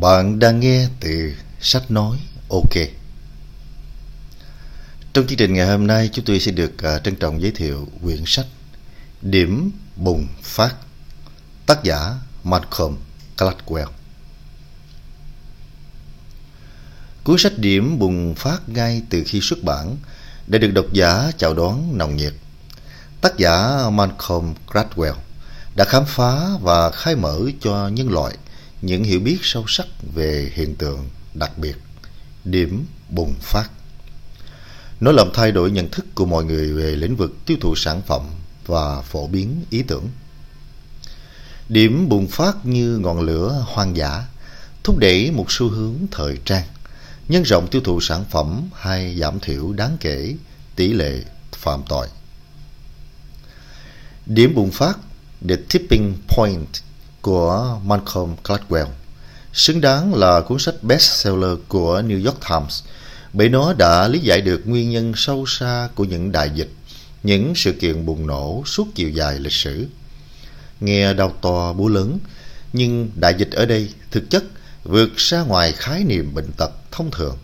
Bạn đang nghe từ Sách nói OK. Trong chương trình ngày hôm nay, chúng tôi sẽ được trân trọng giới thiệu quyển sách Điểm bùng phát, tác giả Malcolm Gladwell. Cuốn sách Điểm bùng phát ngay từ khi xuất bản đã được độc giả chào đón nồng nhiệt. Tác giả Malcolm Gladwell đã khám phá và khai mở cho nhân loại những hiểu biết sâu sắc về hiện tượng đặc biệt điểm bùng phát. Nó làm thay đổi nhận thức của mọi người về lĩnh vực tiêu thụ sản phẩm và phổ biến ý tưởng. Điểm bùng phát như ngọn lửa hoang dã thúc đẩy một xu hướng thời trang, nhân rộng tiêu thụ sản phẩm hay giảm thiểu đáng kể tỷ lệ phạm tội. Điểm bùng phát, The Tipping Point của Malcolm Gladwell xứng đáng là cuốn sách bestseller của New York Times, bởi nó đã lý giải được nguyên nhân sâu xa của những đại dịch, những sự kiện bùng nổ suốt chiều dài lịch sử. Nghe đau to búa lớn, nhưng đại dịch ở đây thực chất vượt ra ngoài khái niệm bệnh tật thông thường.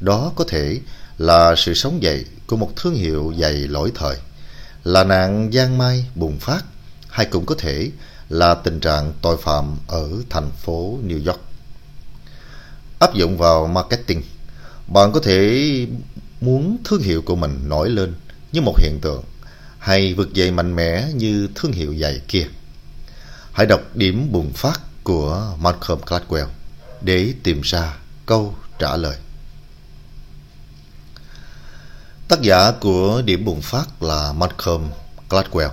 Đó có thể là sự sống dậy của một thương hiệu giày lỗi thời, là nạn giang mai bùng phát, hay cũng có thể là tình trạng tội phạm ở thành phố New York. Áp dụng vào marketing, bạn có thể muốn thương hiệu của mình nổi lên như một hiện tượng hay vực dậy mạnh mẽ như thương hiệu giày kia. Hãy đọc Điểm bùng phát của Malcolm Gladwell để tìm ra câu trả lời. Tác giả của Điểm bùng phát là Malcolm Gladwell.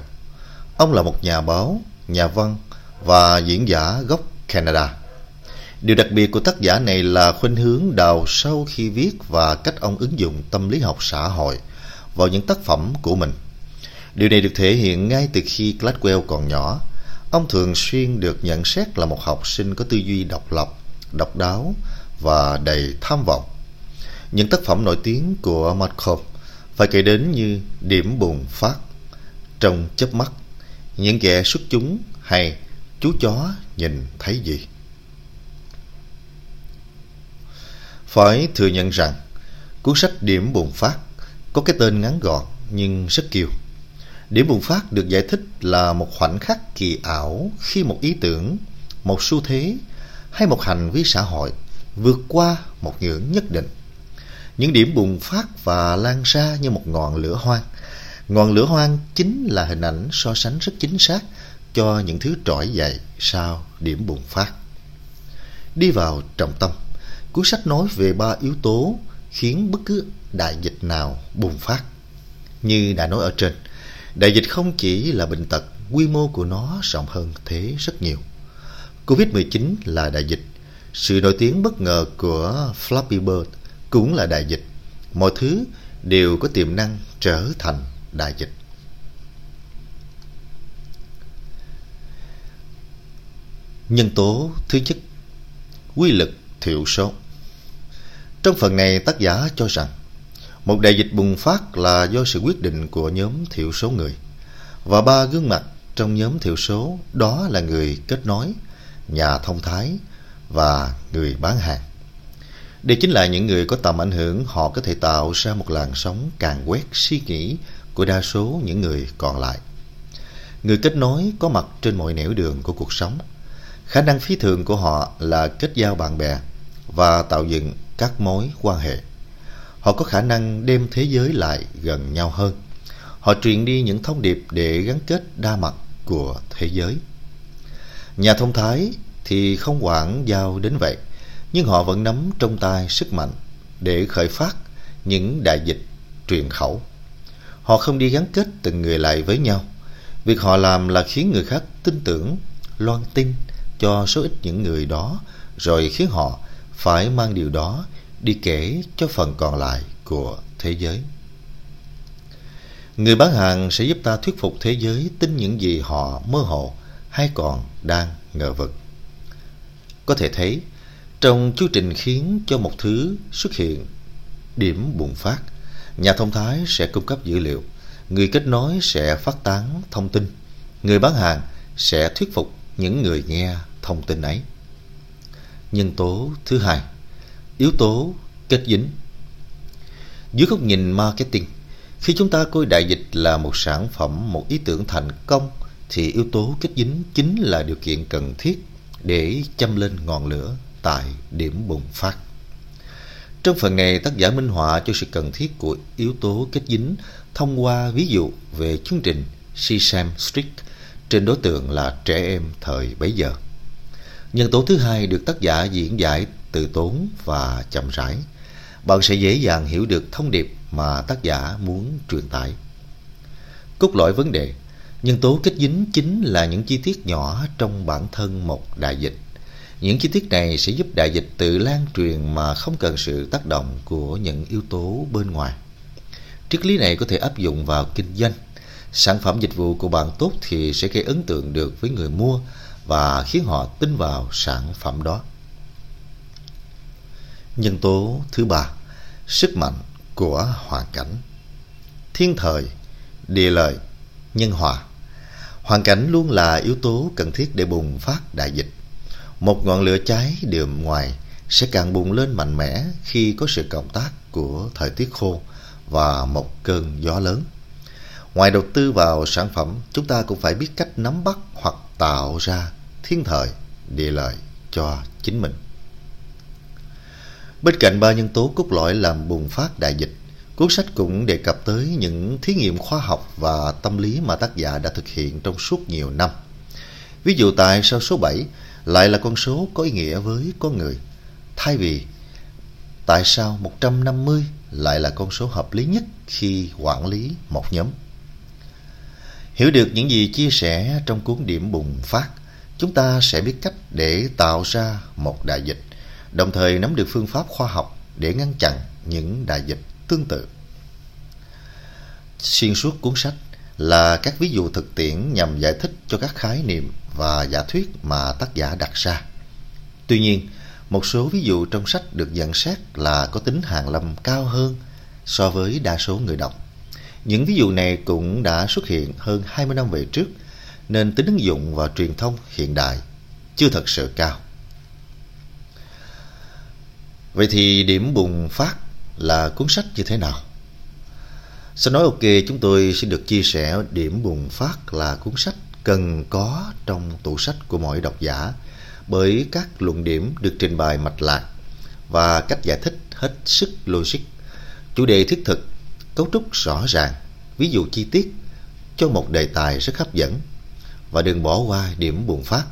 Ông là một nhà báo, nhà văn và diễn giả gốc Canada. Điều đặc biệt của tác giả này là khuynh hướng đào sâu khi viết và cách ông ứng dụng tâm lý học xã hội vào những tác phẩm của mình. Điều này được thể hiện ngay từ khi Gladwell còn nhỏ. Ông thường xuyên được nhận xét là một học sinh có tư duy độc lập, độc đáo và đầy tham vọng. Những tác phẩm nổi tiếng của Malcolm phải kể đến như Điểm bùng phát, Trong chớp mắt, Những kẻ xuất chúng hay Chú chó nhìn thấy gì. Phải thừa nhận rằng cuốn sách Điểm bùng phát có cái tên ngắn gọn nhưng rất kiêu. Điểm bùng phát được giải thích là một khoảnh khắc kỳ ảo khi một ý tưởng, một xu thế hay một hành vi xã hội vượt qua một ngưỡng nhất định. Những điểm bùng phát và lan ra như một ngọn lửa hoang. Ngọn lửa hoang chính là hình ảnh so sánh rất chính xác cho những thứ trỗi dậy sau điểm bùng phát. Đi vào trọng tâm, cuốn sách nói về ba yếu tố khiến bất cứ đại dịch nào bùng phát. Như đã nói ở trên, đại dịch không chỉ là bệnh tật, quy mô của nó rộng hơn thế rất nhiều. Covid-19 là đại dịch, sự nổi tiếng bất ngờ của Flappy Bird cũng là đại dịch. Mọi thứ đều có tiềm năng trở thành đại dịch. Nhân tố thứ nhất, quy lực thiểu số. Trong phần này, tác giả cho rằng một đại dịch bùng phát là do sự quyết định của nhóm thiểu số người, và ba gương mặt trong nhóm thiểu số đó là người kết nối, nhà thông thái và người bán hàng. Đây chính là những người có tầm ảnh hưởng, họ có thể tạo ra một làn sóng càn quét suy nghĩ của đa số những người còn lại. Người kết nối có mặt trên mọi nẻo đường của cuộc sống. Khả năng phi thường của họ là kết giao bạn bè và tạo dựng các mối quan hệ. Họ có khả năng đem thế giới lại gần nhau hơn. Họ truyền đi những thông điệp để gắn kết đa mặt của thế giới. Nhà thông thái thì không hoảng giao đến vậy, nhưng họ vẫn nắm trong tay sức mạnh để khởi phát những đại dịch truyền khẩu. Họ không đi gắn kết từng người lại với nhau. Việc họ làm là khiến người khác tin tưởng, loan tin cho số ít những người đó, rồi khiến họ phải mang điều đó đi kể cho phần còn lại của thế giới. Người bán hàng sẽ giúp ta thuyết phục thế giới tin những gì họ mơ hồ hay còn đang ngờ vực. Có thể thấy, trong chu trình khiến cho một thứ xuất hiện điểm bùng phát, nhà thông thái sẽ cung cấp dữ liệu, người kết nối sẽ phát tán thông tin, người bán hàng sẽ thuyết phục những người nghe thông tin ấy. nhân tố thứ hai, yếu tố kết dính. Dưới góc nhìn marketing, khi chúng ta coi đại dịch là một sản phẩm, một ý tưởng thành công, thì yếu tố kết dính chính là điều kiện cần thiết để châm lên ngọn lửa tại điểm bùng phát. Trong phần này, tác giả minh họa cho sự cần thiết của yếu tố kết dính thông qua ví dụ về chương trình Sesame Street trên đối tượng là trẻ em thời bấy giờ. Nhân tố thứ hai được tác giả diễn giải từ tốn và chậm rãi. Bạn sẽ dễ dàng hiểu được thông điệp mà tác giả muốn truyền tải. Cốt lõi vấn đề, nhân tố kết dính chính là những chi tiết nhỏ trong bản thân một đại dịch. Những chi tiết này sẽ giúp đại dịch tự lan truyền mà không cần sự tác động của những yếu tố bên ngoài. Triết lý này có thể áp dụng vào kinh doanh. Sản phẩm dịch vụ của bạn tốt thì sẽ gây ấn tượng được với người mua và khiến họ tin vào sản phẩm đó. Nhân tố thứ ba, sức mạnh của hoàn cảnh. Thiên thời, địa lợi, nhân hòa. Hoàn cảnh luôn là yếu tố cần thiết để bùng phát đại dịch. Một ngọn lửa cháy đượm ngoài sẽ càng bùng lên mạnh mẽ khi có sự cộng tác của thời tiết khô và một cơn gió lớn. Ngoài đầu tư vào sản phẩm, chúng ta cũng phải biết cách nắm bắt hoặc tạo ra thiên thời, địa lợi cho chính mình. Bên cạnh ba nhân tố cốt lõi làm bùng phát đại dịch, cuốn sách cũng đề cập tới những thí nghiệm khoa học và tâm lý mà tác giả đã thực hiện trong suốt nhiều năm. Ví dụ tại sao số 7 lại là con số có ý nghĩa với con người, thay vì tại sao 150 lại là con số hợp lý nhất khi quản lý một nhóm. Hiểu được những gì chia sẻ trong cuốn Điểm bùng phát, chúng ta sẽ biết cách để tạo ra một đại dịch, đồng thời nắm được phương pháp khoa học để ngăn chặn những đại dịch tương tự. Xuyên suốt cuốn sách là các ví dụ thực tiễn nhằm giải thích cho các khái niệm và giả thuyết mà tác giả đặt ra. Tuy nhiên, một số ví dụ trong sách được nhận xét là có tính hàn lâm cao hơn so với đa số người đọc. Những ví dụ này cũng đã xuất hiện hơn 20 năm về trước, nên tính ứng dụng và truyền thông hiện đại chưa thật sự cao. Vậy thì Điểm bùng phát là cuốn sách như thế nào? Sách nói OK, chúng tôi xin được chia sẻ Điểm bùng phát là cuốn sách cần có trong tủ sách của mỗi độc giả, bởi các luận điểm được trình bày mạch lạc và cách giải thích hết sức logic, chủ đề thiết thực, cấu trúc rõ ràng, ví dụ chi tiết cho một đề tài rất hấp dẫn. Và đừng bỏ qua Điểm bùng phát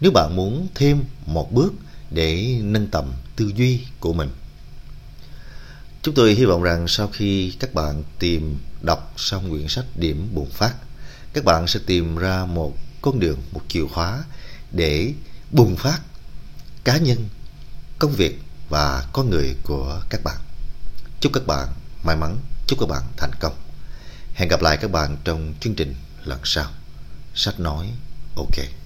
nếu bạn muốn thêm một bước để nâng tầm tư duy của mình. Chúng tôi hy vọng rằng sau khi các bạn tìm đọc xong quyển sách Điểm bùng phát, các bạn sẽ tìm ra một con đường, một chìa khóa để bùng phát cá nhân, công việc và con người của các bạn. Chúc các bạn may mắn, chúc các bạn thành công. Hẹn gặp lại các bạn trong chương trình lần sau. Sách nói OK.